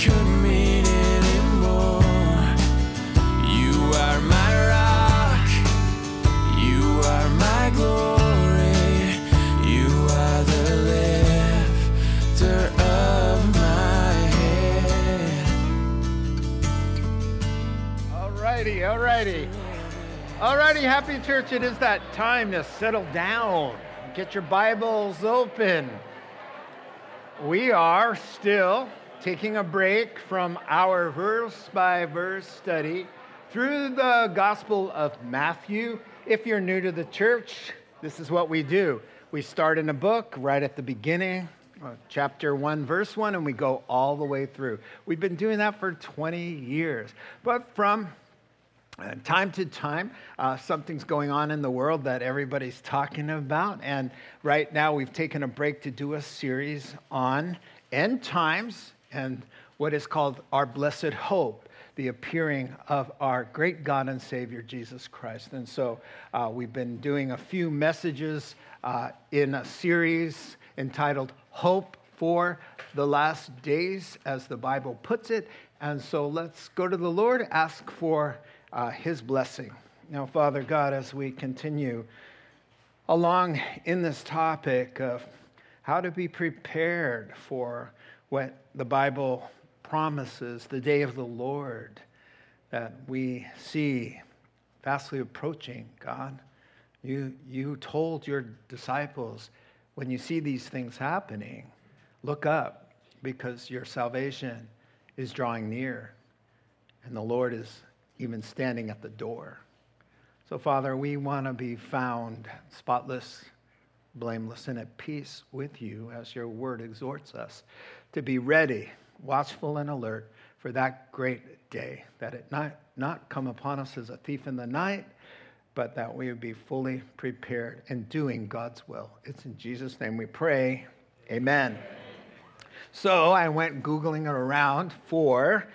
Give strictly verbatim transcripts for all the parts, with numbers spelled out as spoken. could mean anymore? You are my rock, you are my glory, you are the lifter of my head. All righty, all righty. Alrighty, Happy Church, it is that time to settle down. Get your Bibles open. We are still taking a break from our verse-by-verse study through the Gospel of Matthew. If you're new to the church, this is what we do. We start in a book right at the beginning, chapter one, verse one, and we go all the way through. We've been doing that for twenty years, but from Uh, time to time, uh, something's going on in the world that everybody's talking about. And right now, we've taken a break to do a series on end times and what is called Our Blessed Hope, the appearing of our great God and Savior, Jesus Christ. And so uh, we've been doing a few messages uh, in a series entitled Hope for the Last Days, as the Bible puts it. And so let's go to the Lord, ask for Uh, his blessing. Now, Father God, as we continue along in this topic of how to be prepared for what the Bible promises, the day of the Lord that we see fastly approaching, God, you you told your disciples, when you see these things happening, look up, because your salvation is drawing near, and the Lord is even standing at the door. So, Father, we want to be found spotless, blameless, and at peace with you, as your word exhorts us to be ready, watchful, and alert for that great day, that it not, not come upon us as a thief in the night, but that we would be fully prepared and doing God's will. It's in Jesus' name we pray. Amen. Amen. So I went Googling around for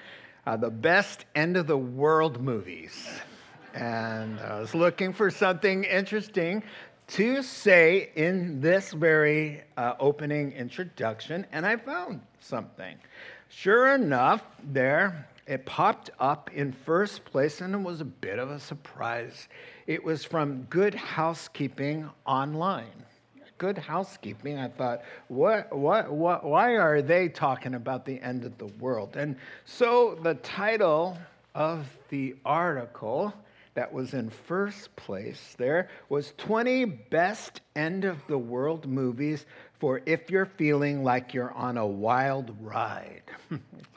Uh, the best end of the world movies. And I was looking for something interesting to say in this very uh, opening introduction, and I found something. Sure enough, there it popped up in first place, and it was a bit of a surprise. It was from Good Housekeeping online. Good Housekeeping. I thought, what, what, what, why are they talking about the end of the world? And so the title of the article that was in first place there was twenty Best End of the World Movies for If You're Feeling Like You're on a Wild Ride.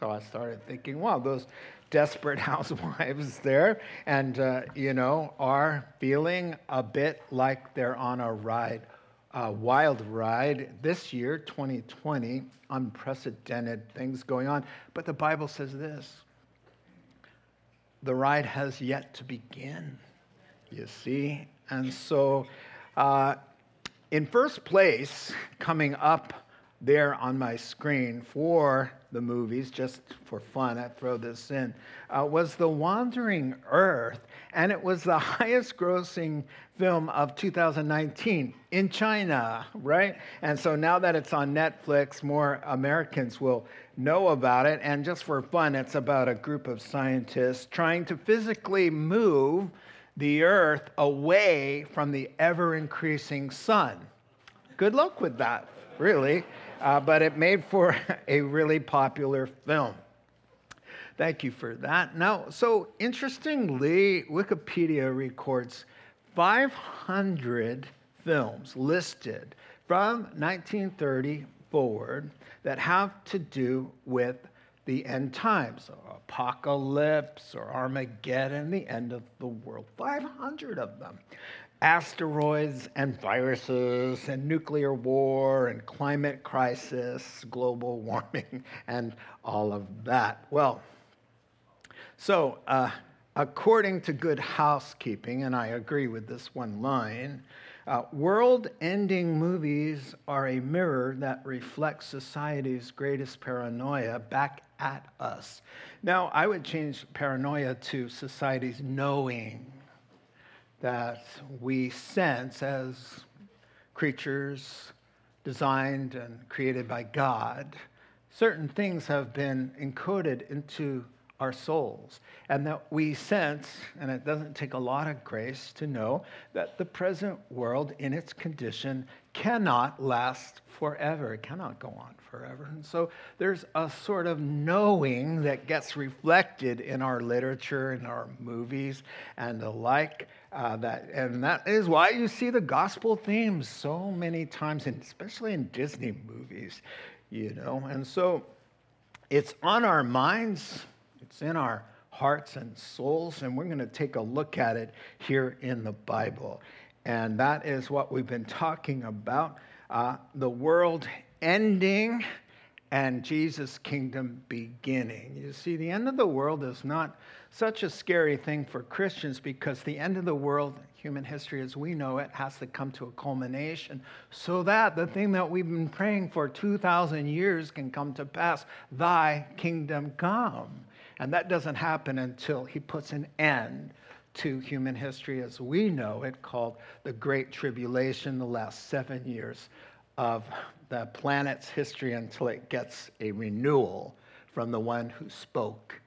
So I started thinking, wow, those desperate housewives there and, uh, you know, are feeling a bit like they're on a ride. Uh, wild ride this year, twenty twenty, unprecedented things going on. But the Bible says this: the ride has yet to begin, you see. And so uh, in first place, coming up there on my screen for the movies, just for fun, I throw this in, uh, was The Wandering Earth, and it was the highest-grossing film of two thousand nineteen in China, right? And so now that it's on Netflix, more Americans will know about it, and just for fun, it's about a group of scientists trying to physically move the Earth away from the ever-increasing sun. Good luck with that, really. Uh, but it made for a really popular film. Thank you for that. Now, so interestingly, Wikipedia records five hundred films listed from nineteen thirty forward that have to do with the end times, or apocalypse, or Armageddon, the end of the world. five hundred of them. Asteroids and viruses and nuclear war and climate crisis, global warming, and all of that. Well, so uh, according to Good Housekeeping, and I agree with this one line, uh, world-ending movies are a mirror that reflects society's greatest paranoia back at us. Now, I would change paranoia to society's knowing that we sense as creatures designed and created by God, certain things have been encoded into our souls, and that we sense, and it doesn't take a lot of grace to know, that the present world in its condition cannot last forever. It cannot go on forever. And so there's a sort of knowing that gets reflected in our literature, in our movies, and the like. Uh, that, and that is why you see the gospel themes so many times, and especially in Disney movies, you know. And so it's on our minds. It's in our hearts and souls, and we're going to take a look at it here in the Bible. And that is what we've been talking about, uh, the world ending and Jesus' kingdom beginning. You see, the end of the world is not such a scary thing for Christians, because the end of the world, human history as we know it, has to come to a culmination so that the thing that we've been praying for two thousand years can come to pass, thy kingdom come. And that doesn't happen until he puts an end to human history as we know it, called the Great Tribulation, the last seven years of the planet's history until it gets a renewal from the one who spoke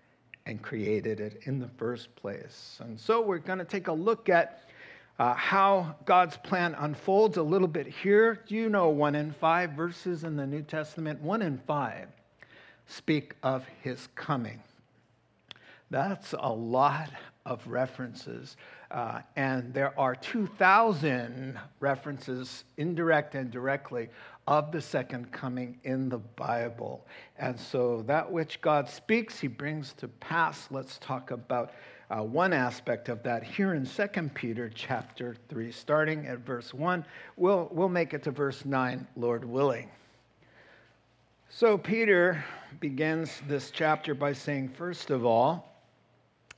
and created it in the first place. And so we're going to take a look at uh, how God's plan unfolds a little bit here. You know, one in five verses in the New Testament, one in five speak of his coming. That's a lot of references, uh, and there are two thousand references, indirect and directly, of the second coming in the Bible. And so that which God speaks, he brings to pass. Let's talk about uh, one aspect of that here in Second Peter chapter three, starting at verse one. We'll, we'll make it to verse nine, Lord willing. So Peter begins this chapter by saying, first of all,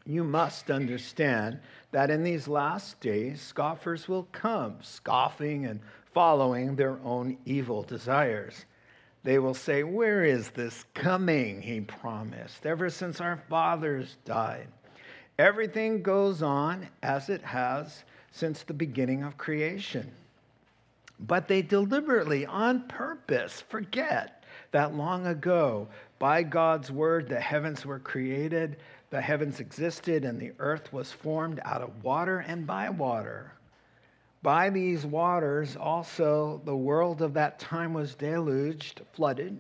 you must understand that in these last days, scoffers will come, scoffing and following their own evil desires. They will say, where is this coming he promised? Ever since our fathers died, everything goes on as it has since the beginning of creation. But they deliberately, on purpose, forget that long ago, by God's word, the heavens were created. The heavens existed and the earth was formed out of water and by water. By these waters also the world of that time was deluged, flooded,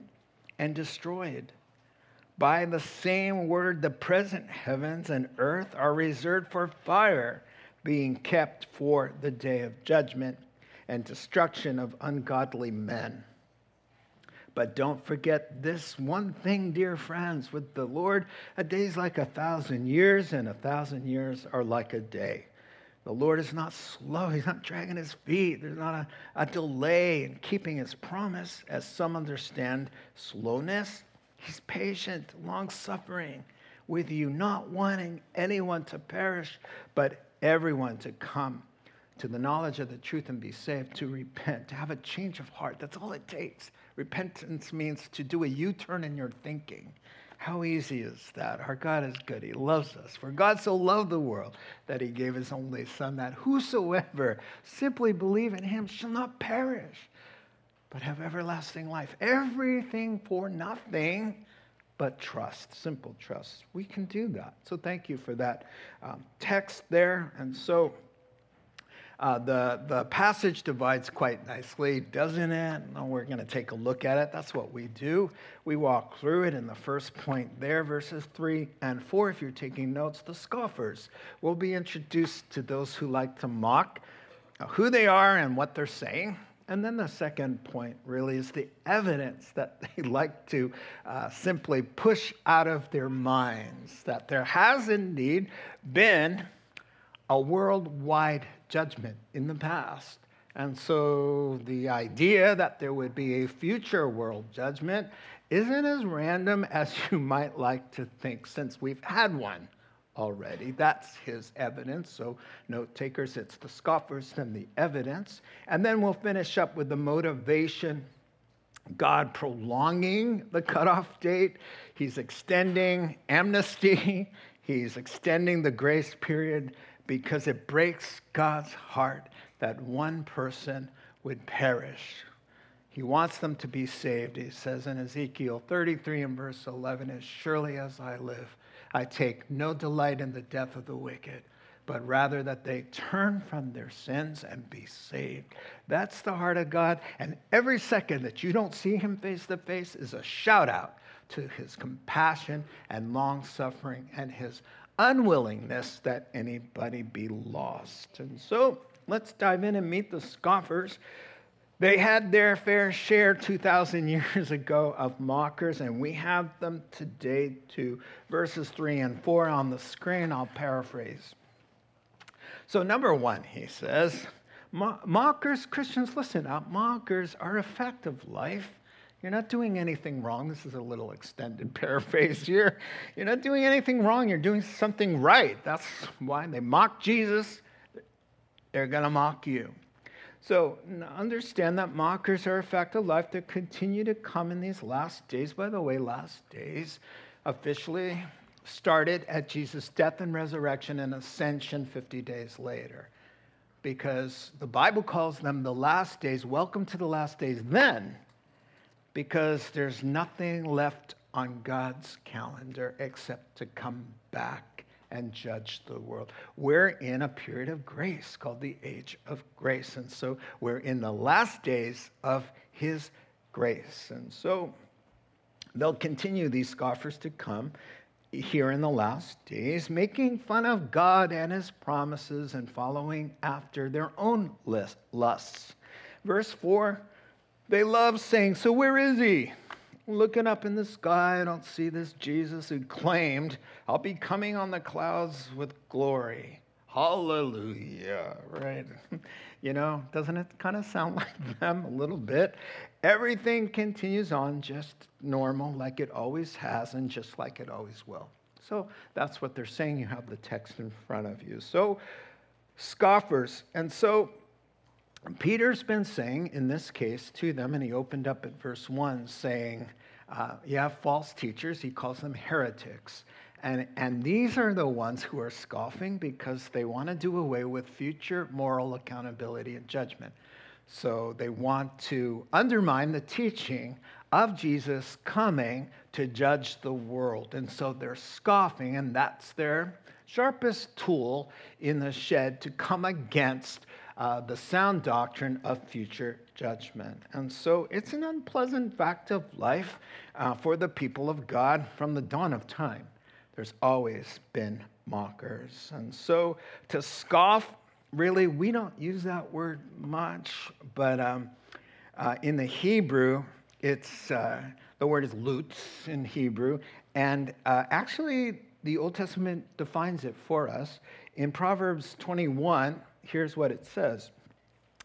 and destroyed. By the same word the present heavens and earth are reserved for fire, being kept for the day of judgment and destruction of ungodly men. But don't forget this one thing, dear friends, with the Lord, a day is like a thousand years, and a thousand years are like a day. The Lord is not slow. He's not dragging his feet. There's not a, a delay in keeping his promise, as some understand slowness. He's patient, long-suffering with you, not wanting anyone to perish, but everyone to come to the knowledge of the truth and be saved, to repent, to have a change of heart. That's all it takes. Repentance means to do a U-turn in your thinking. How easy is that? Our God is good. He loves us. For God so loved the world that he gave his only Son, that whosoever simply believe in him shall not perish, but have everlasting life. Everything for nothing but trust, simple trust. We can do that. So thank you for that um, text there. And so Uh, the, the passage divides quite nicely, doesn't it? No, we're going to take a look at it. That's what we do. We walk through it in the first point there, verses three and four. If you're taking notes, the scoffers will be introduced to those who like to mock, who they are and what they're saying. And then the second point really is the evidence that they like to uh, simply push out of their minds, that there has indeed been a worldwide judgment in the past. And so the idea that there would be a future world judgment isn't as random as you might like to think, since we've had one already. That's his evidence. So note takers, it's the scoffers and the evidence. And then we'll finish up with the motivation, God prolonging the cutoff date. He's extending amnesty. He's extending the grace period. because it breaks God's heart that one person would perish. He wants them to be saved. He says in Ezekiel thirty-three and verse eleven, "As surely as I live, I take no delight in the death of the wicked, but rather that they turn from their sins and be saved." That's the heart of God. And every second that you don't see him face to face is a shout out to his compassion and long suffering and his unwillingness that anybody be lost. And so let's dive in and meet the scoffers. They had their fair share two thousand years ago of mockers, and we have them today too. Verses three and four on the screen, I'll paraphrase. So number one, he says, mockers, Christians, listen up. Mockers are a fact of life. You're not doing anything wrong. This is a little extended paraphrase here. You're not doing anything wrong. You're doing something right. That's why they mocked Jesus. They're going to mock you. So understand that mockers are a fact of life that continue to come in these last days. By the way, last days officially started at Jesus' death and resurrection and ascension fifty days later, because the Bible calls them the last days. Welcome to the last days then, because there's nothing left on God's calendar except to come back and judge the world. We're in a period of grace called the age of grace. And so we're in the last days of his grace. And so they'll continue, these scoffers, to come here in the last days, making fun of God and his promises and following after their own lusts. Verse four, they love saying, "So where is he? Looking up in the sky, I don't see this Jesus who claimed, 'I'll be coming on the clouds with glory.'" Hallelujah, right? You know, doesn't it kind of sound like them a little bit? Everything continues on just normal, like it always has and just like it always will. So that's what they're saying. You have the text in front of you. So, scoffers. And so Peter's been saying, in this case, to them, and he opened up at verse one, saying, uh, you have false teachers. He calls them heretics. And, and these are the ones who are scoffing because they want to do away with future moral accountability and judgment. So they want to undermine the teaching of Jesus coming to judge the world. And so they're scoffing, and that's their sharpest tool in the shed to come against Uh, the sound doctrine of future judgment. And so it's an unpleasant fact of life uh, for the people of God from the dawn of time. There's always been mockers. And so to scoff, really, we don't use that word much, but um, uh, in the Hebrew, it's uh, the word is lutz in Hebrew. And uh, actually, the Old Testament defines it for us. In Proverbs twenty-one, here's what it says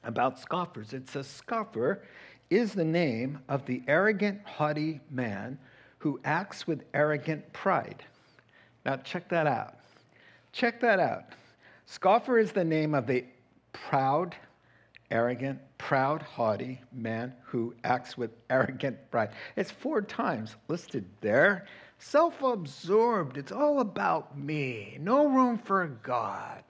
about scoffers. It says, "Scoffer is the name of the arrogant, haughty man who acts with arrogant pride." Now, check that out. Check that out. Scoffer is the name of the proud, arrogant, proud, haughty man who acts with arrogant pride. It's four times listed there. Self-absorbed. It's all about me. No room for God.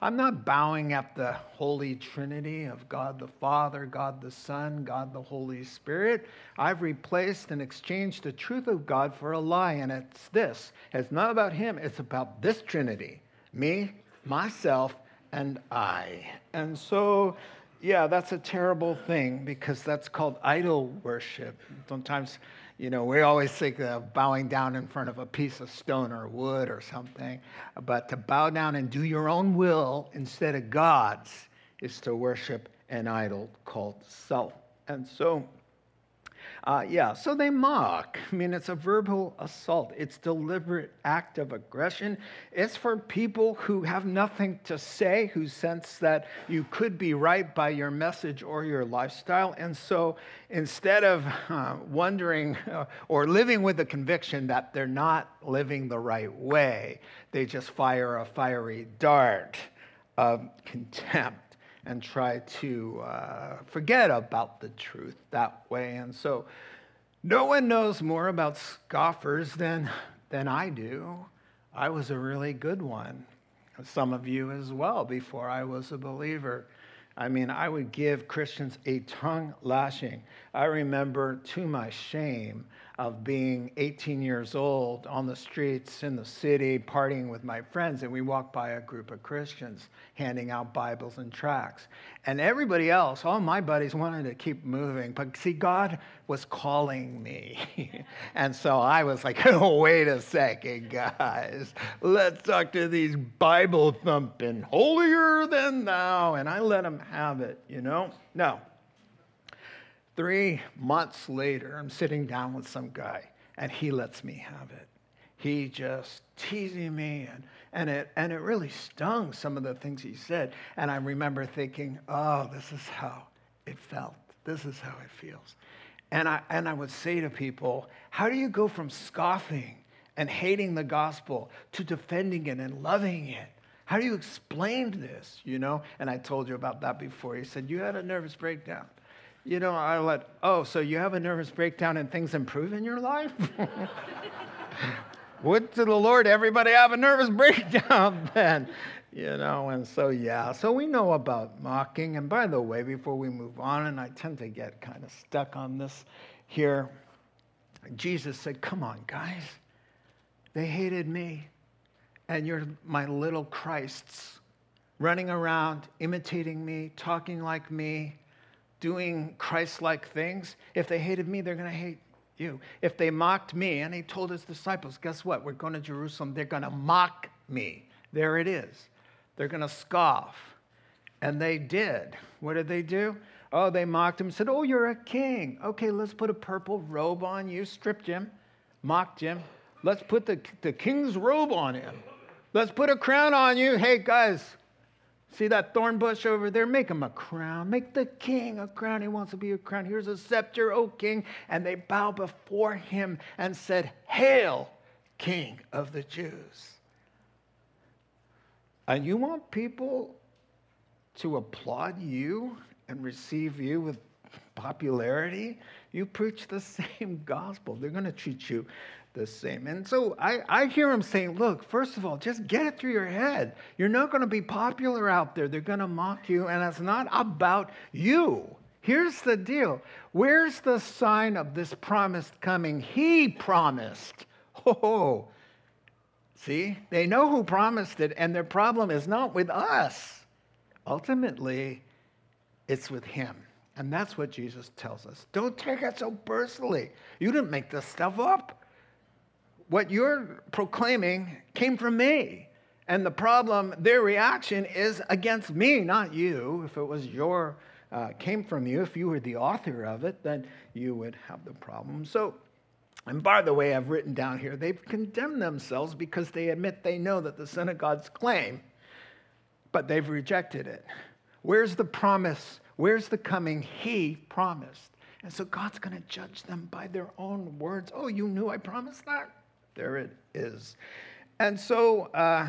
I'm not bowing at the Holy Trinity of God the Father, God the Son, God the Holy Spirit. I've replaced and exchanged the truth of God for a lie, and it's this. It's not about him. It's about this Trinity, me, myself, and I. And so, yeah, that's a terrible thing because that's called idol worship. Sometimes, you know, we always think of bowing down in front of a piece of stone or wood or something, but to bow down and do your own will instead of God's is to worship an idol called self. And so, uh, yeah, so they mock. I mean, it's a verbal assault. It's deliberate act of aggression. It's for people who have nothing to say, who sense that you could be right by your message or your lifestyle. And so instead of uh, wondering uh, or living with the conviction that they're not living the right way, they just fire a fiery dart of contempt and try to uh, forget about the truth that way. And so no one knows more about scoffers than than I do. I was a really good one. some of you as well before I was a believer. I mean, I would give Christians a tongue lashing. I remember, to my shame, of being eighteen years old on the streets in the city, partying with my friends, and we walked by a group of Christians handing out Bibles and tracts. And everybody else, all my buddies, wanted to keep moving. But see, God was calling me. And so I was like, oh, wait a second, guys. Let's talk to these Bible thumping, holier than thou. And I let them have it, you know? No. Three months later, I'm sitting down with some guy, and he lets me have it. He just teasing me, and, and, it, and it really stung, some of the things he said. And I remember thinking, oh, this is how it felt. This is how it feels. And I, and I would say to people, how do you go from scoffing and hating the gospel to defending it and loving it? How do you explain this, you know? And I told you about that before. He said, you had a nervous breakdown. You know, I let, oh, so you have a nervous breakdown and things improve in your life? Would to the Lord everybody have a nervous breakdown then? You know, and so, yeah. So we know about mocking. And by the way, before we move on, and I tend to get kind of stuck on this here, Jesus said, come on, guys. They hated me. And you're my little Christs running around, imitating me, talking like me, doing Christ-like things. If they hated me, they're going to hate you. If they mocked me, and he told his disciples, guess what? We're going to Jerusalem. They're going to mock me. There it is. They're going to scoff. And they did. What did they do? Oh, they mocked him and said, oh, you're a king. Okay, let's put a purple robe on you. Stripped him, mocked him. Let's put the, the king's robe on him. Let's put a crown on you. Hey, guys. See that thorn bush over there? Make him a crown. Make the king a crown. He wants to be a crown. Here's a scepter, O king. And they bow before him and said, Hail, King of the Jews. And you want people to applaud you and receive you with popularity? You preach the same gospel. They're going to treat you the same. And so I, I hear him saying, look, first of all, just get it through your head. You're not going to be popular out there. They're going to mock you, and it's not about you. Here's the deal. Where's the sign of this promised coming? He promised. Oh, see, they know who promised it, and their problem is not with us. Ultimately, it's with him. And that's what Jesus tells us. Don't take it so personally. You didn't make this stuff up. What you're proclaiming came from me. And the problem, their reaction is against me, not you. If it was your, uh, came from you, if you were the author of it, then you would have the problem. So, and by the way, I've written down here, they've condemned themselves because they admit they know that the Son of God's claim, but they've rejected it. Where's the promise? Where's the coming he promised? And so God's going to judge them by their own words. Oh, you knew I promised that? There it is. And so uh,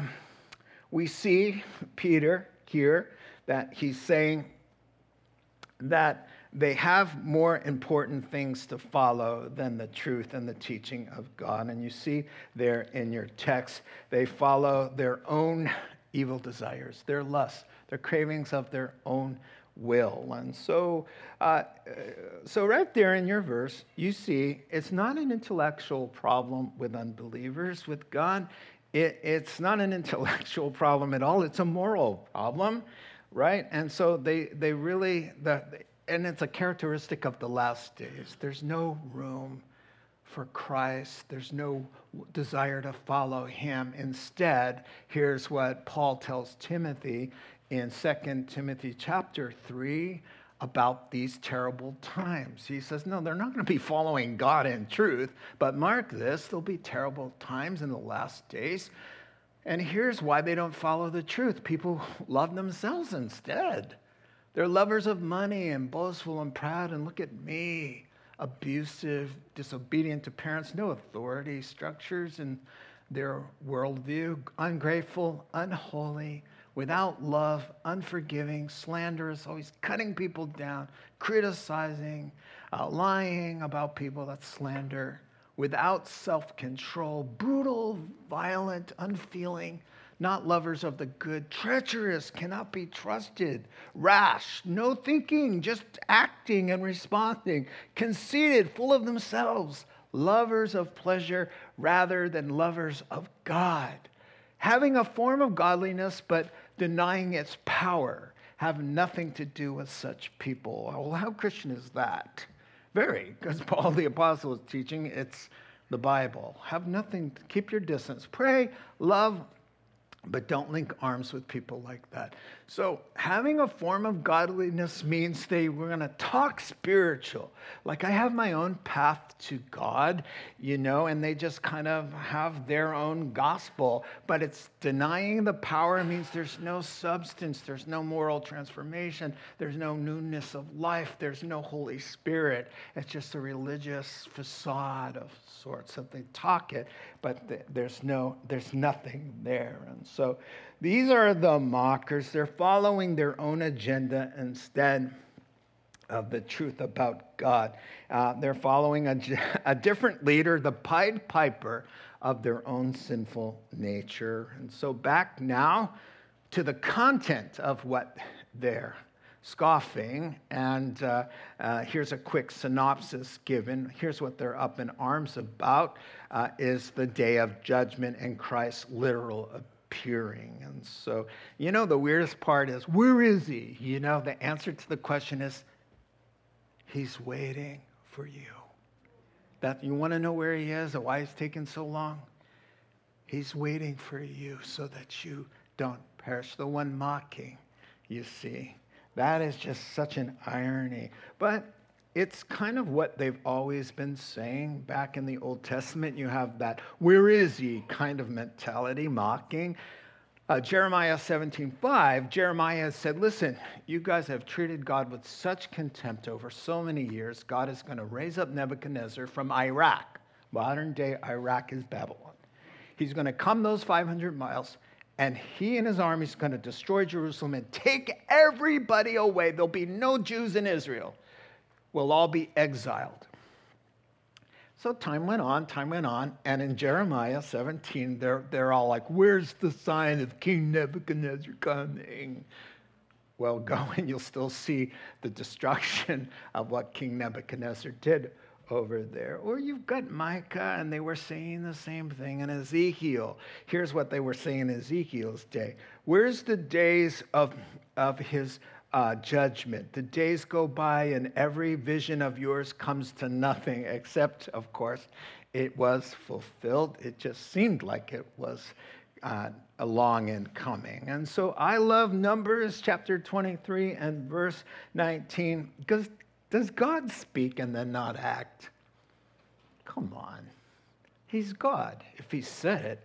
we see Peter here that he's saying that they have more important things to follow than the truth and the teaching of God. And you see there in your text, they follow their own evil desires, their lusts, their cravings of their own will. And so uh, so right there in your verse, you see it's not an intellectual problem with unbelievers, with God. It, it's not an intellectual problem at all. It's a moral problem, right? And so they, they really, the, and it's a characteristic of the last days. There's no room for Christ. There's no desire to follow him. Instead, here's what Paul tells Timothy in Second Timothy chapter three about these terrible times. He says, no, they're not going to be following God in truth, but mark this, there'll be terrible times in the last days. And here's why they don't follow the truth. People love themselves instead. They're lovers of money and boastful and proud, and look at me, abusive, disobedient to parents, no authority structures in their worldview, ungrateful, unholy, without love, unforgiving, slanderous, always cutting people down, criticizing, uh, lying about people, that's slander, without self-control, brutal, violent, unfeeling, not lovers of the good, treacherous, cannot be trusted, rash, no thinking, just acting and responding, conceited, full of themselves, lovers of pleasure rather than lovers of God, having a form of godliness but denying its power, have nothing to do with such people. Well, how Christian is that? Very, because Paul the Apostle is teaching, it's the Bible. Have nothing, keep your distance, pray, love, but don't link arms with people like that. So having a form of godliness means they were going to talk spiritual. Like, I have my own path to God, you know, and they just kind of have their own gospel. But it's denying the power means there's no substance. There's no moral transformation. There's no newness of life. There's no Holy Spirit. It's just a religious facade of sorts. So they talk it, but th- there's no, there's nothing there. And so these are the mockers. They're following their own agenda instead of the truth about God. Uh, they're following a, a different leader, the Pied Piper of their own sinful nature. And so back now to the content of what they're scoffing. And uh, uh, here's a quick synopsis given. Here's what they're up in arms about, uh, is the day of judgment and Christ's literal appearance. Appearing. And so, you know, the weirdest part is, where is he? You know, the answer to the question is, he's waiting for you. That you want to know where he is and why it's taking so long? He's waiting for you so that you don't perish. The one mocking, you see. That is just such an irony. But it's kind of what they've always been saying. Back in the Old Testament, you have that "where is he" kind of mentality, mocking. Uh, Jeremiah seventeen five, Jeremiah said, listen, you guys have treated God with such contempt over so many years, God is going to raise up Nebuchadnezzar from Iraq. Modern day Iraq is Babylon. He's going to come those five hundred miles, and he and his army is going to destroy Jerusalem and take everybody away. There'll be no Jews in Israel. We'll all be exiled. So time went on, time went on, and in Jeremiah seventeen, they're, they're all like, where's the sign of King Nebuchadnezzar coming? Well, go and you'll still see the destruction of what King Nebuchadnezzar did over there. Or you've got Micah, and they were saying the same thing in Ezekiel. Here's what they were saying in Ezekiel's day. Where's the days of, of his Uh, judgment. The days go by and every vision of yours comes to nothing, except, of course, it was fulfilled. It just seemed like it was uh, a long and coming. And so I love Numbers chapter twenty-three and verse nineteen, because does God speak and then not act? Come on. He's God. If he said it,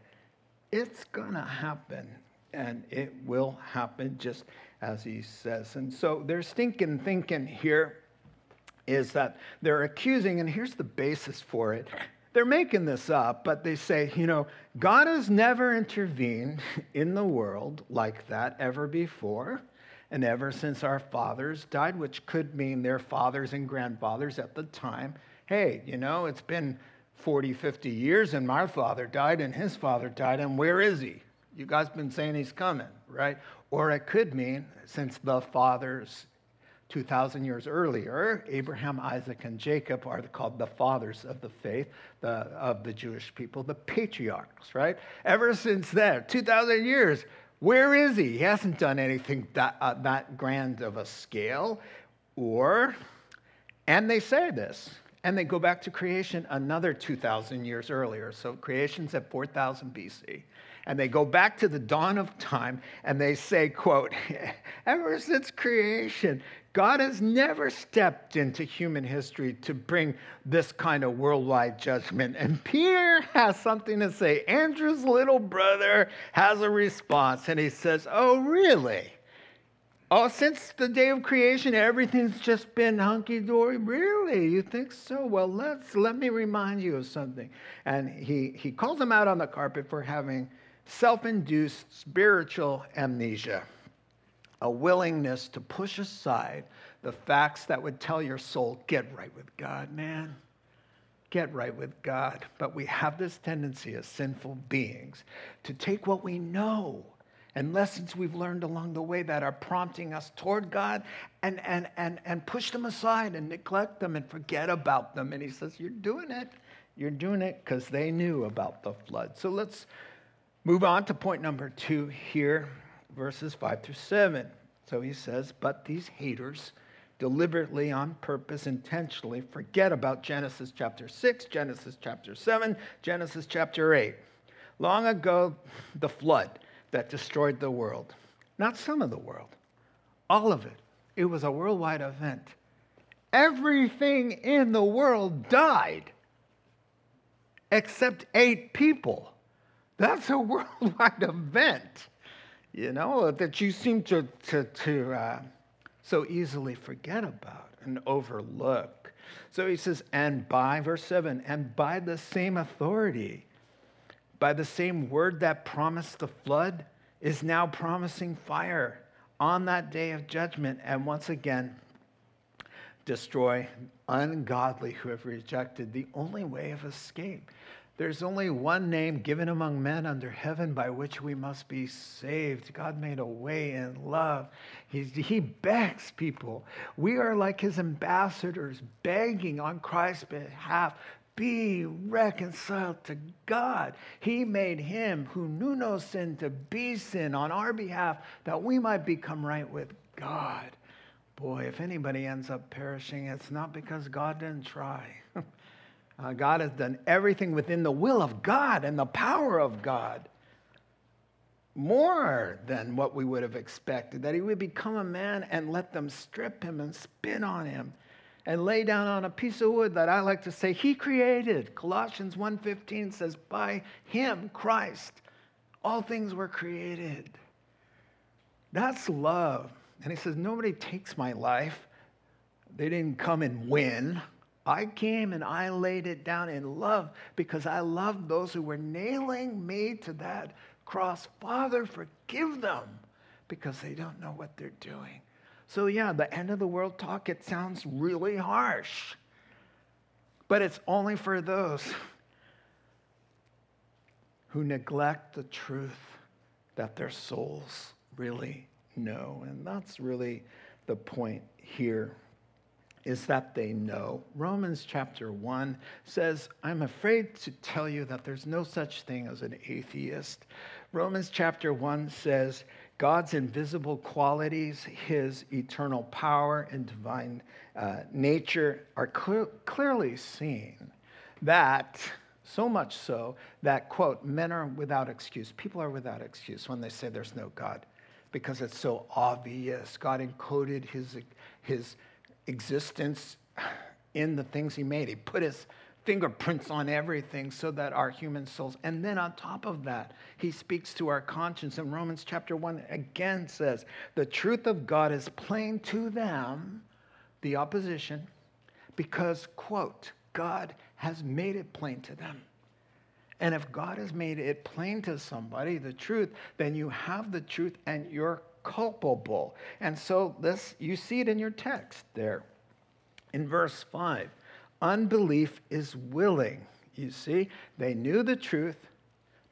it's going to happen. And it will happen just as he says. And so their stinking thinking here is that they're accusing, and here's the basis for it. They're making this up, but they say, you know, God has never intervened in the world like that ever before, and ever since our fathers died, which could mean their fathers and grandfathers at the time. Hey, you know, it's been forty, fifty years, and my father died, and his father died, and where is he? You guys been saying he's coming, right? Or it could mean, since the fathers two thousand years earlier, Abraham, Isaac, and Jacob are called the fathers of the faith, the, of the Jewish people, the patriarchs, right? Ever since then, two thousand years, where is he? He hasn't done anything that, uh, that grand of a scale. Or, and they say this, and they go back to creation another two thousand years earlier. So creation's at four thousand B C, and they go back to the dawn of time, and they say, quote, ever since creation, God has never stepped into human history to bring this kind of worldwide judgment. And Peter has something to say. Andrew's little brother has a response, and he says, oh, really? Oh, since the day of creation, everything's just been hunky-dory? Really? You think so? Well, let's let me remind you of something. And he, he calls him out on the carpet for having self-induced spiritual amnesia, a willingness to push aside the facts that would tell your soul, get right with God, man. get right with God. But we have this tendency as sinful beings to take what we know and lessons we've learned along the way that are prompting us toward God and, and, and, and push them aside and neglect them and forget about them. And he says, you're doing it. You're doing it because they knew about the flood. So let's move on to point number two here, verses five through seven. So he says, but these haters deliberately, on purpose, intentionally forget about Genesis chapter six, Genesis chapter seven, Genesis chapter eight. Long ago, the flood that destroyed the world. Not some of the world, all of it. It was a worldwide event. Everything in the world died except eight people. That's a worldwide event, you know, that you seem to, to, to uh, so easily forget about and overlook. So he says, and by, verse seven, and by the same authority, by the same word that promised the flood, is now promising fire on that day of judgment, and once again destroy ungodly who have rejected the only way of escape. There's only one name given among men under heaven by which we must be saved. God made a way in love. He's, he begs people. We are like his ambassadors begging on Christ's behalf, be reconciled to God. He made him who knew no sin to be sin on our behalf that we might become right with God. Boy, if anybody ends up perishing, it's not because God didn't try. Uh, God has done everything within the will of God and the power of God, more than what we would have expected, that he would become a man and let them strip him and spit on him and lay down on a piece of wood that I like to say he created. Colossians one fifteen says, by him, Christ, all things were created. That's love. And he says, nobody takes my life. They didn't come and win. I came and I laid it down in love because I loved those who were nailing me to that cross. Father, forgive them because they don't know what they're doing. So yeah, the end of the world talk, it sounds really harsh, but it's only for those who neglect the truth that their souls really know. And that's really the point here, is that they know. Romans chapter one says, I'm afraid to tell you that there's no such thing as an atheist. Romans chapter one says, God's invisible qualities, his eternal power and divine uh, nature are cl- clearly seen. That, so much so, that, quote, men are without excuse. People are without excuse when they say there's no God, because it's so obvious. God encoded his his existence in the things he made. He put his fingerprints on everything so that our human souls, and then on top of that, he speaks to our conscience. And Romans chapter one again says, the truth of God is plain to them, the opposition, because, quote, God has made it plain to them. And if God has made it plain to somebody, the truth, then you have the truth and you're culpable. And so this, you see it in your text there. In verse five, unbelief is willing. You see, they knew the truth,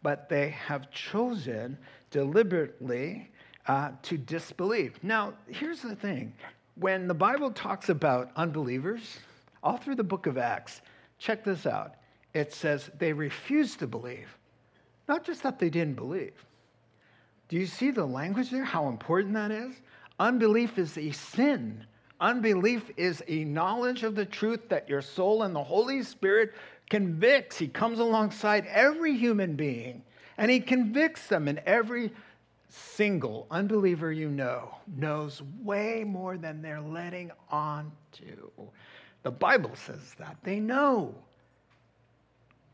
but they have chosen deliberately uh, to disbelieve. Now, here's the thing. When the Bible talks about unbelievers, all through the book of Acts, check this out. It says they refused to believe, not just that they didn't believe. Do you see the language there, how important that is? Unbelief is a sin. Unbelief is a knowledge of the truth that your soul and the Holy Spirit convicts. He comes alongside every human being, and he convicts them. And every single unbeliever you know knows way more than they're letting on to. The Bible says that. They know.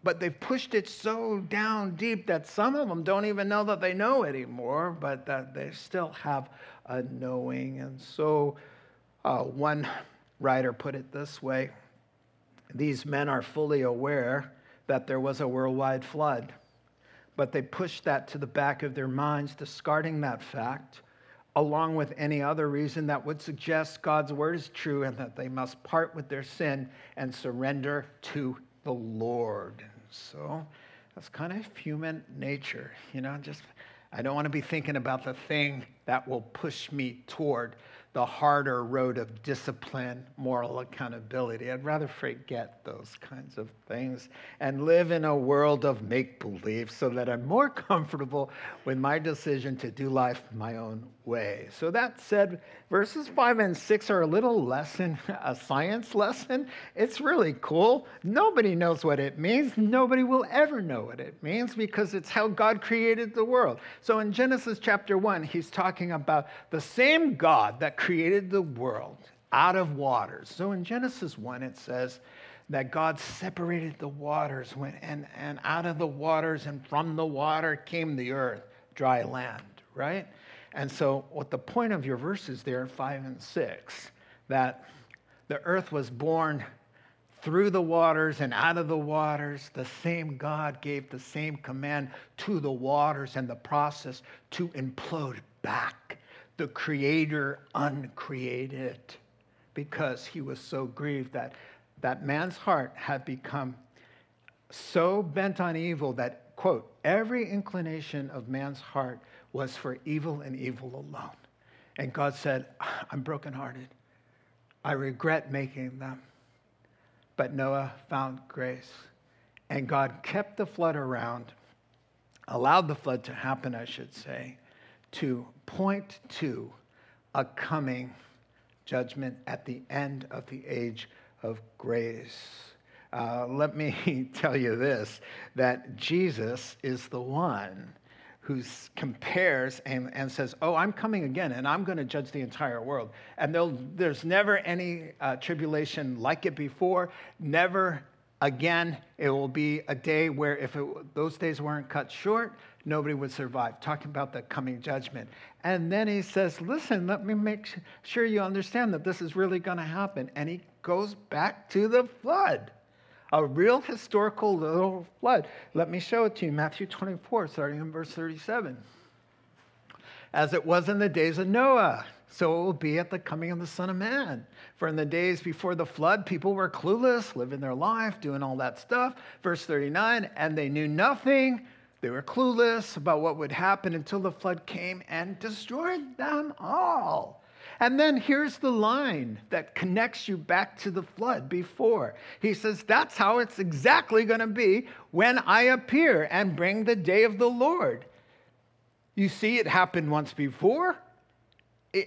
But they've pushed it so down deep that some of them don't even know that they know anymore, but that they still have a knowing. And so uh, one writer put it this way, these men are fully aware that there was a worldwide flood, but they pushed that to the back of their minds, discarding that fact, along with any other reason that would suggest God's word is true and that they must part with their sin and surrender to the Lord. So that's kind of human nature, you know, just I don't want to be thinking about the thing that will push me toward the harder road of discipline, moral accountability. I'd rather forget those kinds of things and live in a world of make-believe so that I'm more comfortable with my decision to do life my own way. So that said, verses five and six are a little lesson, a science lesson. It's really cool. Nobody knows what it means. Nobody will ever know what it means because it's how God created the world. So in Genesis chapter one, he's talking about the same God that created the world out of waters. So in Genesis one, it says that God separated the waters when, and, and out of the waters and from the water came the earth, dry land, right? And so what the point of your verses there, five and six, that the earth was born through the waters and out of the waters, the same God gave the same command to the waters and the process to implode back the creator uncreated, because he was so grieved that that man's heart had become so bent on evil that, quote, every inclination of man's heart was for evil and evil alone. And God said, I'm brokenhearted. I regret making them. But Noah found grace. And God kept the flood around, allowed the flood to happen, I should say, to point to a coming judgment at the end of the age of grace. Uh, let me tell you this, that Jesus is the one who compares and, and says, oh, I'm coming again, and I'm going to judge the entire world. And there's never any uh, tribulation like it before, never again. It will be a day where if it, those days weren't cut short, nobody would survive, talking about the coming judgment. And then he says, listen, let me make sure you understand that this is really going to happen. And he goes back to the flood, a real historical little flood. Let me show it to you. Matthew twenty-four, starting in verse thirty-seven. As it was in the days of Noah, so it will be at the coming of the Son of Man. For in the days before the flood, people were clueless, living their life, doing all that stuff. Verse thirty-nine, and they knew nothing. They were clueless about what would happen until the flood came and destroyed them all. And then here's the line that connects you back to the flood before. He says, that's how it's exactly going to be when I appear and bring the day of the Lord. You see, it happened once before.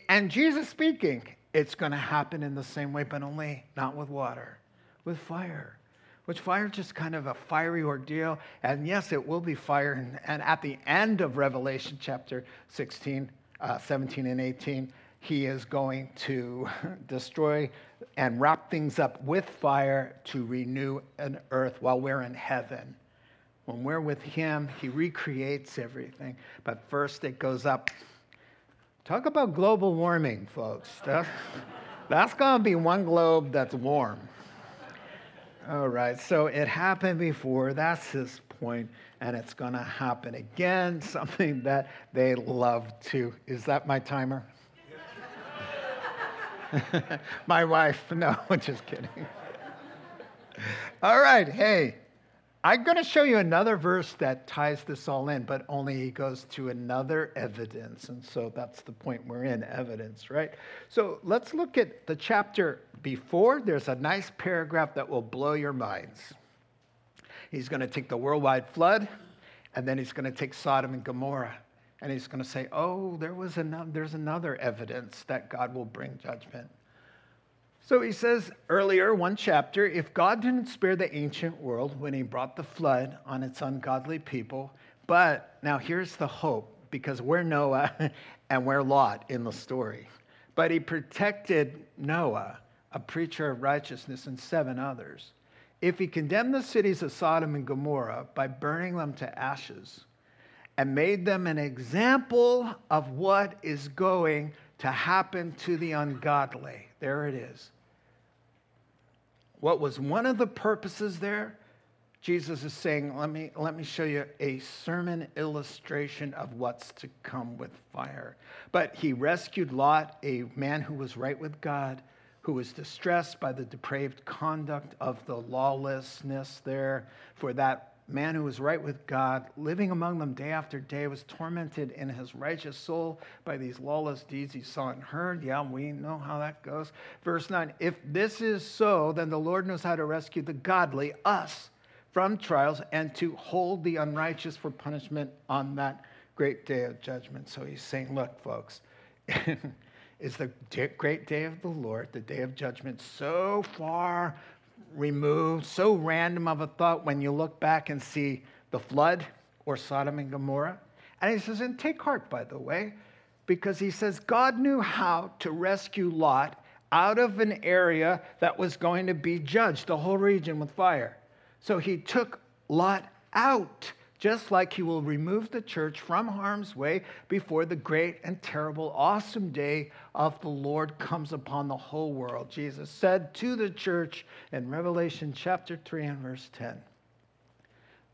And Jesus speaking, it's going to happen in the same way, but only not with water, with fire. Which fire just kind of a fiery ordeal. And yes, it will be fire. And at the end of Revelation chapter sixteen, uh, seventeen, and eighteen, he is going to destroy and wrap things up with fire to renew an earth while we're in heaven. When we're with him, he recreates everything. But first it goes up. Talk about global warming, folks. That's, that's going to be one globe that's warm. All right, so it happened before. That's his point, and it's going to happen again. Something that they love to. Is that my timer? My wife, no, just kidding. All right, hey, I'm going to show you another verse that ties this all in, but only he goes to another evidence, and so that's the point we're in, evidence, right? So let's look at the chapter before. There's a nice paragraph that will blow your minds. He's going to take the worldwide flood, and then he's going to take Sodom and Gomorrah. And he's going to say, oh, there was another, there's another evidence that God will bring judgment. So he says earlier, one chapter, if God didn't spare the ancient world when he brought the flood on its ungodly people, but now here's the hope, because we're Noah and we're Lot in the story. But he protected Noah, a preacher of righteousness, and seven others. If he condemned the cities of Sodom and Gomorrah by burning them to ashes, and made them an example of what is going to happen to the ungodly. There it is. What was one of the purposes there? Jesus is saying, let me, let me show you a sermon illustration of what's to come with fire. But he rescued Lot, a man who was right with God, who was distressed by the depraved conduct of the lawlessness there. For that man who was right with God, living among them day after day, was tormented in his righteous soul by these lawless deeds he saw and heard. Yeah, we know how that goes. Verse nine, if this is so, then the Lord knows how to rescue the godly, us, from trials, and to hold the unrighteous for punishment on that great day of judgment. So he's saying, look, folks, is the great day of the Lord, the day of judgment, so far removed, so random of a thought when you look back and see the flood or Sodom and Gomorrah? And he says, and take heart, by the way, because he says God knew how to rescue Lot out of an area that was going to be judged, the whole region, with fire. So he took Lot out, just like he will remove the church from harm's way before the great and terrible, awesome day of the Lord comes upon the whole world. Jesus said to the church in Revelation chapter three and verse ten,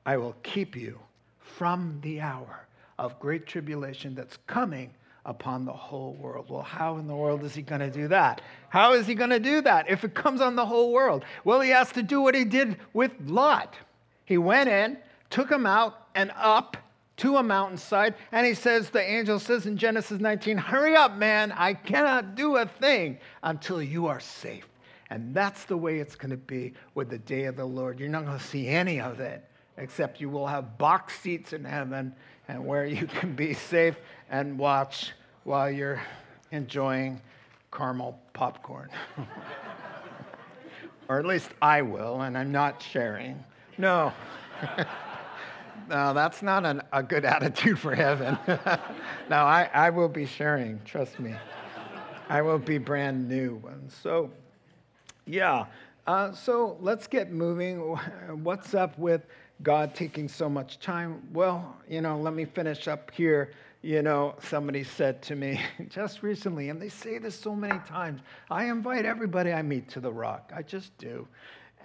I will keep you from the hour of great tribulation that's coming upon the whole world. Well, how in the world is he going to do that? How is he going to do that if it comes on the whole world? Well, he has to do what he did with Lot. He went in, took him out and up to a mountainside. And he says, the angel says in Genesis nineteen, hurry up, man. I cannot do a thing until you are safe. And that's the way it's going to be with the day of the Lord. You're not going to see any of it, except you will have box seats in heaven and where you can be safe and watch while you're enjoying caramel popcorn. Or at least I will, and I'm not sharing. No. No, that's not an, a good attitude for heaven. No, I, I will be sharing, trust me. I will be brand new ones. So, yeah. Uh, so let's get moving. What's up with God taking so much time? Well, you know, let me finish up here. You know, somebody said to me just recently, and they say this so many times, I invite everybody I meet to The Rock. I just do.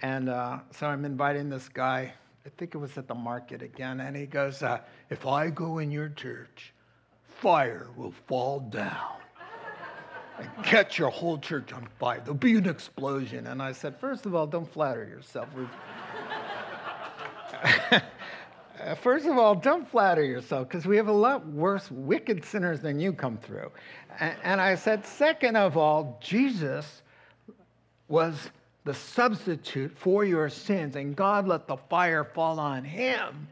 And uh, so I'm inviting this guy. I think it was at the market again, and he goes, uh, if I go in your church, fire will fall down and catch your whole church on fire. There'll be an explosion. And I said, first of all, don't flatter yourself. First of all, don't flatter yourself, because we have a lot worse wicked sinners than you come through. And, and I said, second of all, Jesus was the substitute for your sins, and God let the fire fall on him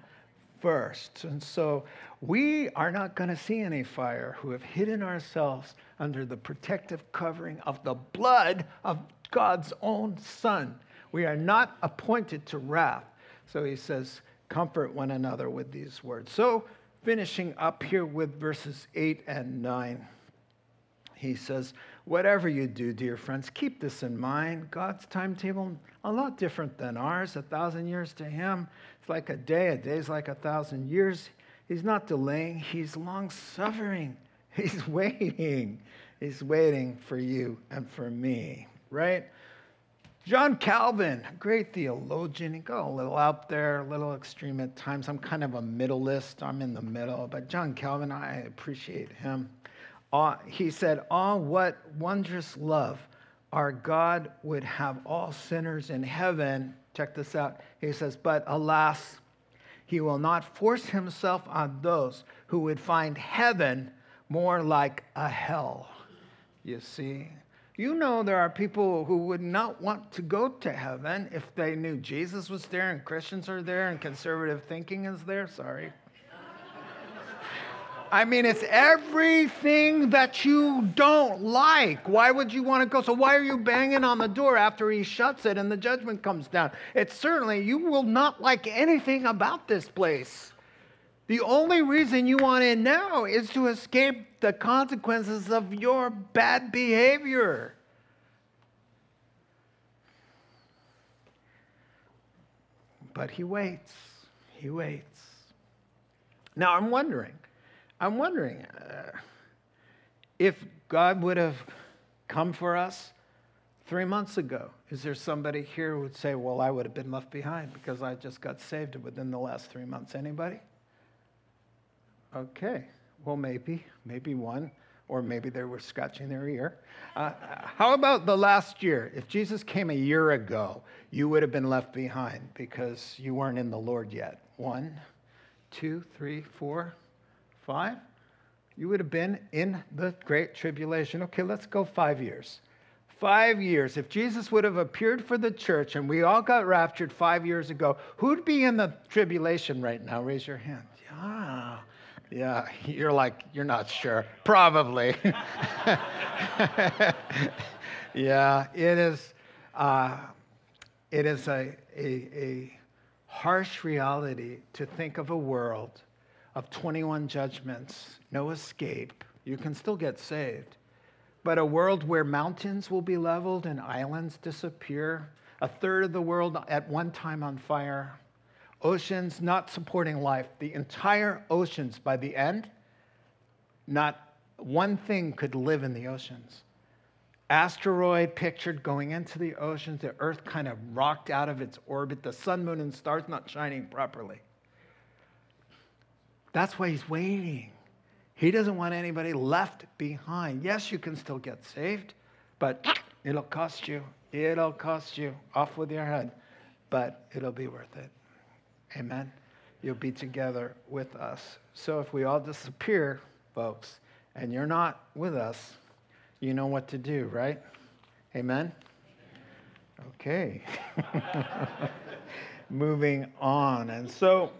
first. And so we are not going to see any fire who have hidden ourselves under the protective covering of the blood of God's own Son. We are not appointed to wrath. So he says, comfort one another with these words. So finishing up here with verses eight and nine, he says, whatever you do, dear friends, keep this in mind. God's timetable, a lot different than ours. A thousand years to him, it's like a day. A day's like a thousand years. He's not delaying. He's long-suffering. He's waiting. He's waiting for you and for me, right? John Calvin, great theologian. He got a little out there, a little extreme at times. I'm kind of a middleist. I'm in the middle. But John Calvin, I appreciate him. Uh, he said, oh, what wondrous love our God would have all sinners in heaven. Check this out. He says, but alas, he will not force himself on those who would find heaven more like a hell. You see, you know, there are people who would not want to go to heaven if they knew Jesus was there and Christians are there and conservative thinking is there. Sorry. I mean, it's everything that you don't like. Why would you want to go? So why are you banging on the door after he shuts it and the judgment comes down? It's certainly, you will not like anything about this place. The only reason you want in now is to escape the consequences of your bad behavior. But he waits. He waits. Now, I'm wondering. I'm wondering uh, if God would have come for us three months ago. Is there somebody here who would say, well, I would have been left behind because I just got saved within the last three months? Anybody? Okay. Well, maybe. Maybe one. or maybe they were scratching their ear. Uh, how about the last year? If Jesus came a year ago, you would have been left behind because you weren't in the Lord yet. One, two, three, four, five. You would have been in the Great Tribulation. Okay, let's go five years. Five years. If Jesus would have appeared for the church and we all got raptured five years ago, who'd be in the tribulation right now? Raise your hand. Yeah. Yeah, you're like, you're not sure. Probably. Yeah, it is uh, it is a, a, a harsh reality to think of a world of twenty-one judgments, no escape. You can still get saved. But a world where mountains will be leveled and islands disappear, a third of the world at one time on fire, oceans not supporting life, the entire oceans by the end, not one thing could live in the oceans. Asteroid pictured going into the oceans, the Earth kind of rocked out of its orbit, the sun, moon, and stars not shining properly. That's why he's waiting. He doesn't want anybody left behind. Yes, you can still get saved, but it'll cost you. It'll cost you. Off with your head. But it'll be worth it. Amen. You'll be together with us. So if we all disappear, folks, and you're not with us, you know what to do, right? Amen? Okay. Moving on. And so...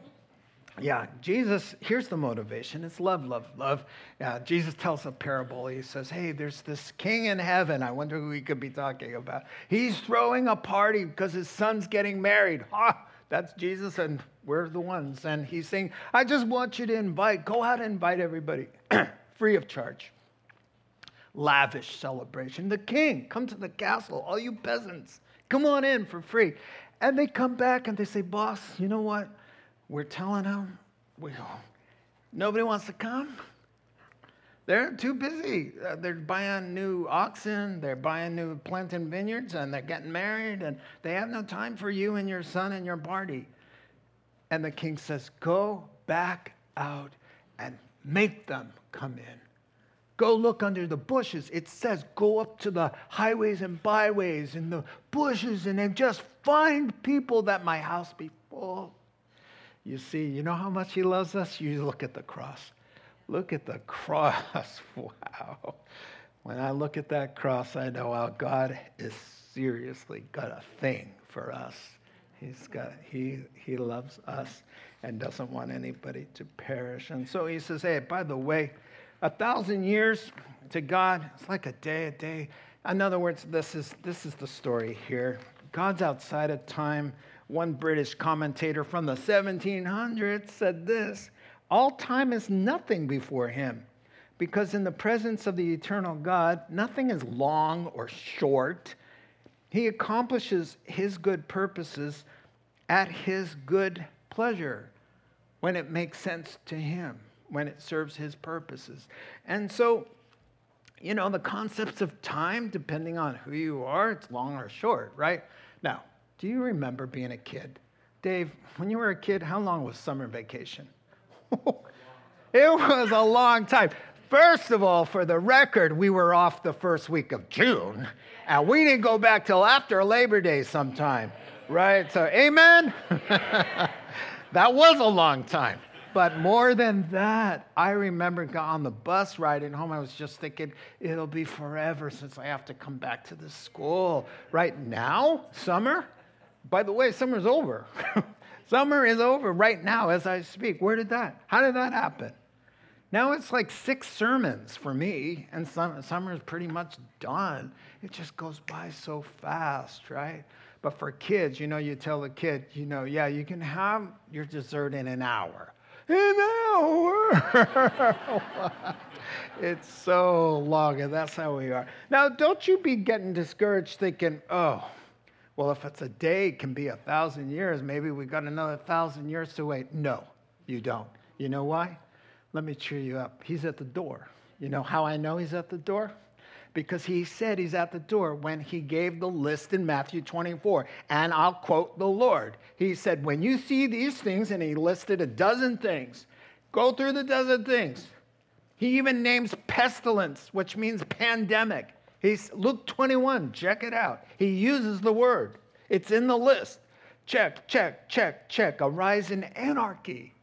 Yeah, Jesus, here's the motivation. It's love, love, love. Yeah, Jesus tells a parable. He says, hey, there's this king in heaven. I wonder who he could be talking about. He's throwing a party because his son's getting married. Ha! That's Jesus, and we're the ones. And he's saying, I just want you to invite. Go out and invite everybody free of charge. Lavish celebration. The king, come to the castle. All you peasants, come on in for free. And they come back and they say, boss, you know what? We're telling them, we, nobody wants to come. They're too busy. They're buying new oxen. They're buying new planting vineyards, and they're getting married, and they have no time for you and your son and your party. And the king says, go back out and make them come in. Go look under the bushes. It says go up to the highways and byways and the bushes, and then just find people that my house be full. You see, you know how much he loves us? You look at the cross. Look at the cross. Wow. When I look at that cross, I know how God is seriously got a thing for us. He's got, he, he loves us and doesn't want anybody to perish. And so he says, hey, by the way, a thousand years to God, it's like a day, a day. In other words, this is this is the story here. God's outside of time. One British commentator from the seventeen hundreds said this, all time is nothing before him, because in the presence of the eternal God, nothing is long or short. He accomplishes his good purposes at his good pleasure when it makes sense to him, when it serves his purposes. And so, you know, the concepts of time, depending on who you are, it's long or short, right? Now, do you remember being a kid? Dave, when you were a kid, how long was summer vacation? It was a long time. First of all, for the record, we were off the first week of June, and we didn't go back till after Labor Day sometime, right? So, amen? That was a long time. But more than that, I remember on the bus riding home, I was just thinking, it'll be forever since I have to come back to this school. Right now, summer? By the way, summer's over. Summer is over right now as I speak. Where did that? How did that happen? Now it's like six sermons for me, and summer, summer is pretty much done. It just goes by so fast, right? But for kids, you know, you tell the kid, you know, yeah, you can have your dessert in an hour. An hour. It's so long, and that's how we are. Now, don't you be getting discouraged thinking, oh, well, if it's a day, it can be a thousand years. Maybe we got another thousand years to wait. No, you don't. You know why? Let me cheer you up. He's at the door. You know how I know he's at the door? Because he said he's at the door when he gave the list in Matthew twenty-four. And I'll quote the Lord. He said, when you see these things, and he listed a dozen things, go through the dozen things. He even names pestilence, which means pandemic. He's Luke twenty-one. Check it out. He uses the word. It's in the list. Check, check, check, check. A rise in anarchy.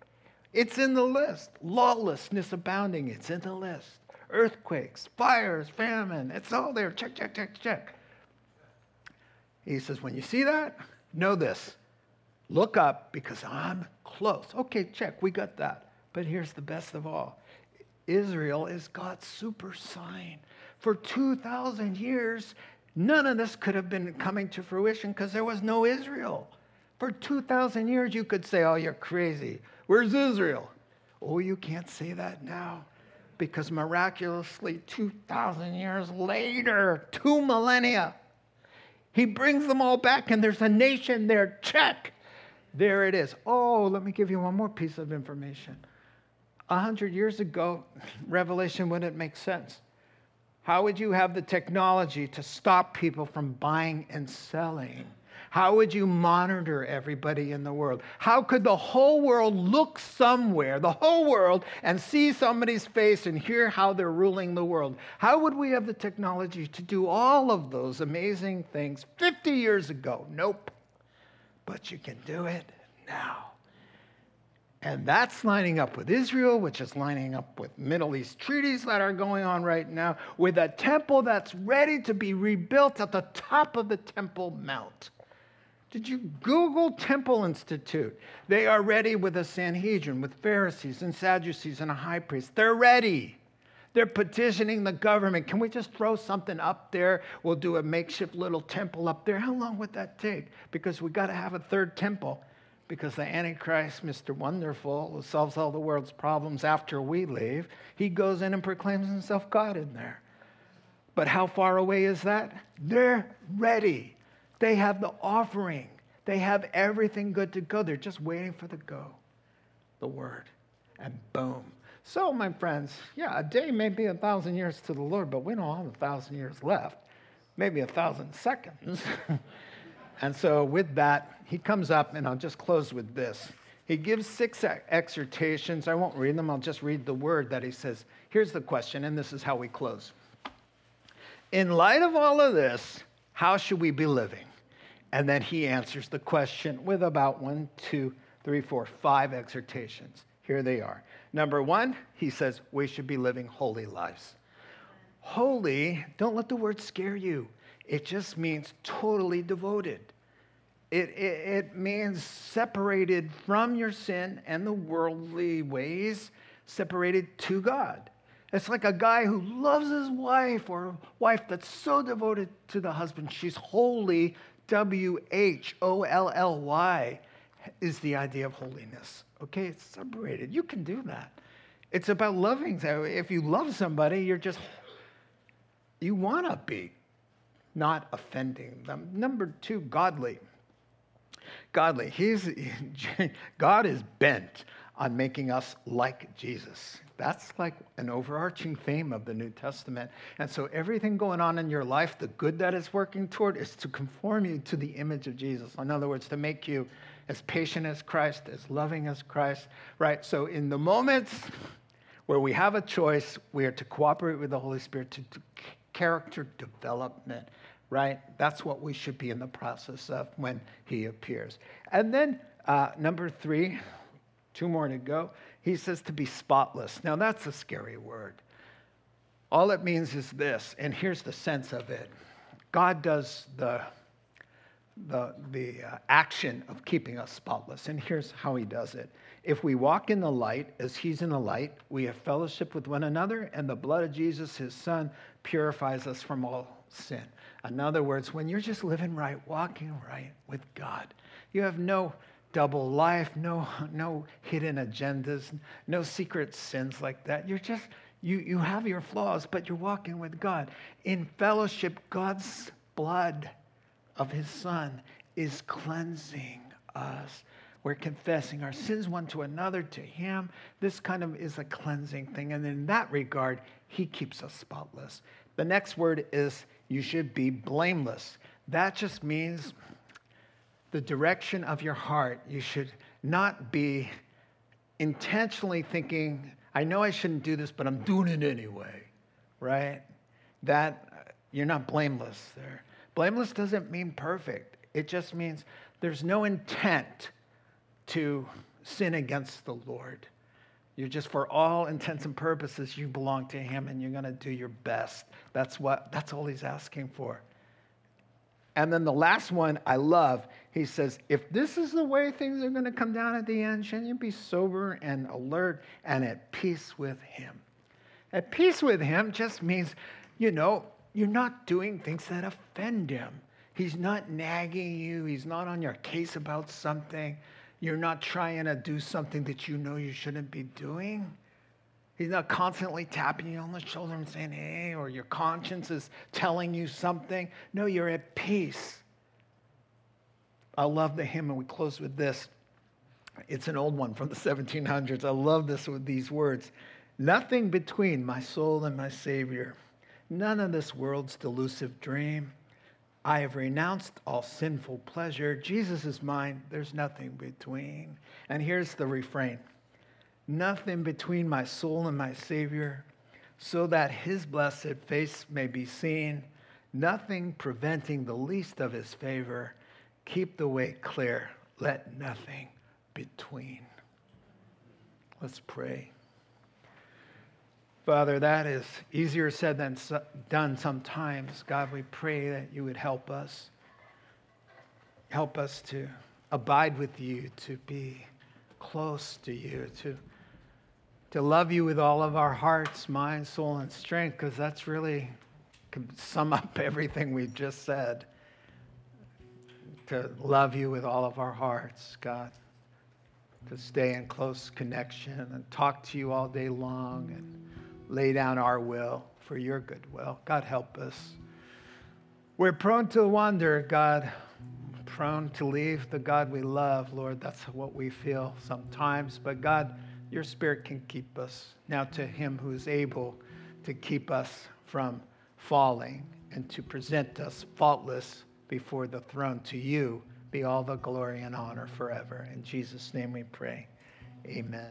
It's in the list. Lawlessness abounding. It's in the list. Earthquakes, fires, famine. It's all there. Check, check, check, check. He says, when you see that, know this. Look up because I'm close. Okay, check. We got that. But here's the best of all. Israel is God's super sign. For two thousand years, none of this could have been coming to fruition because there was no Israel. For two thousand years, you could say, oh, you're crazy. Where's Israel? Oh, you can't say that now because miraculously two thousand years later, two millennia, he brings them all back and there's a nation there. Check. There it is. Oh, let me give you one more piece of information. A hundred years ago, Revelation wouldn't make sense. How would you have the technology to stop people from buying and selling? How would you monitor everybody in the world? How could the whole world look somewhere, the whole world, and see somebody's face and hear how they're ruling the world? How would we have the technology to do all of those amazing things fifty years ago? Nope. But you can do it now. And that's lining up with Israel, which is lining up with Middle East treaties that are going on right now, with a temple that's ready to be rebuilt at the top of the Temple Mount. Did you Google Temple Institute? They are ready with a Sanhedrin, with Pharisees and Sadducees and a high priest. They're ready. They're petitioning the government. Can we just throw something up there? We'll do a makeshift little temple up there. How long would that take? Because we've got to have a third temple. Because the Antichrist, Mister Wonderful, who solves all the world's problems after we leave, he goes in and proclaims himself God in there. But how far away is that? They're ready. They have the offering. They have everything good to go. They're just waiting for the go, the word, and boom. So, my friends, yeah, a day may be a thousand years to the Lord, but we don't have a thousand years left. Maybe a thousand seconds. And so with that, he comes up, and I'll just close with this. He gives six exhortations. I won't read them. I'll just read the word that he says. Here's the question, and this is how we close. In light of all of this, how should we be living? And then he answers the question with about one, two, three, four, five exhortations. Here they are. Number one, he says, we should be living holy lives. Holy, don't let the word scare you. It just means totally devoted. It, it, it means separated from your sin and the worldly ways, separated to God. It's like a guy who loves his wife or a wife that's so devoted to the husband. She's holy, W H O L L Y is the idea of holiness. Okay, it's separated. You can do that. It's about loving. If you love somebody, you're just, you want to be. Not offending them. Number two, godly. Godly. He's, God is bent on making us like Jesus. That's like an overarching theme of the New Testament. And so everything going on in your life, the good that it's working toward is to conform you to the image of Jesus. In other words, to make you as patient as Christ, as loving as Christ, right? So in the moments where we have a choice, we are to cooperate with the Holy Spirit to, to character development, right? That's what we should be in the process of when he appears. And then uh, number three, two more to go, he says to be spotless. Now that's a scary word. All it means is this, and here's the sense of it. God does the, the, the uh, action of keeping us spotless, and here's how he does it. If we walk in the light, as he's in the light, we have fellowship with one another, and the blood of Jesus, his son, purifies us from all sin. In other words, when you're just living right, walking right with God, you have no double life, no no hidden agendas, no secret sins like that. You're just, you you have your flaws, but you're walking with God. In fellowship, God's blood of his son is cleansing us. We're confessing our sins one to another, to him. This kind of is a cleansing thing. And in that regard, he keeps us spotless. The next word is you should be blameless. That just means the direction of your heart. You should not be intentionally thinking, I know I shouldn't do this, but I'm doing it anyway, right? That, you're not blameless there. Blameless doesn't mean perfect. It just means there's no intent to sin against the Lord. You're just, for all intents and purposes, you belong to him and you're going to do your best. That's what, that's all he's asking for. And then the last one I love, he says, if this is the way things are going to come down at the end, shouldn't you be sober and alert and at peace with him? At peace with him just means, you know, you're not doing things that offend him. He's not nagging you. He's not on your case about something. You're not trying to do something that you know you shouldn't be doing. He's not constantly tapping you on the shoulder and saying, hey, or your conscience is telling you something. No, you're at peace. I love the hymn, and we close with this. It's an old one from the seventeen hundreds. I love this with these words. Nothing between my soul and my Savior. None of this world's delusive dream. I have renounced all sinful pleasure. Jesus is mine. There's nothing between. And here's the refrain. Nothing between my soul and my Savior, so that his blessed face may be seen. Nothing preventing the least of his favor. Keep the way clear. Let nothing between. Let's pray. Father, that is easier said than done sometimes. God, we pray that you would help us. Help us to abide with you, to be close to you, to, to love you with all of our hearts, mind, soul, and strength, because that's really can sum up everything we've just said. To love you with all of our hearts, God. To stay in close connection and talk to you all day long and lay down our will for your good will. God, help us. We're prone to wander, God, prone to leave the God we love, Lord. That's what we feel sometimes. But God, your Spirit can keep us. Now to him who is able to keep us from falling and to present us faultless before the throne, to you be all the glory and honor forever. In Jesus' name we pray. Amen.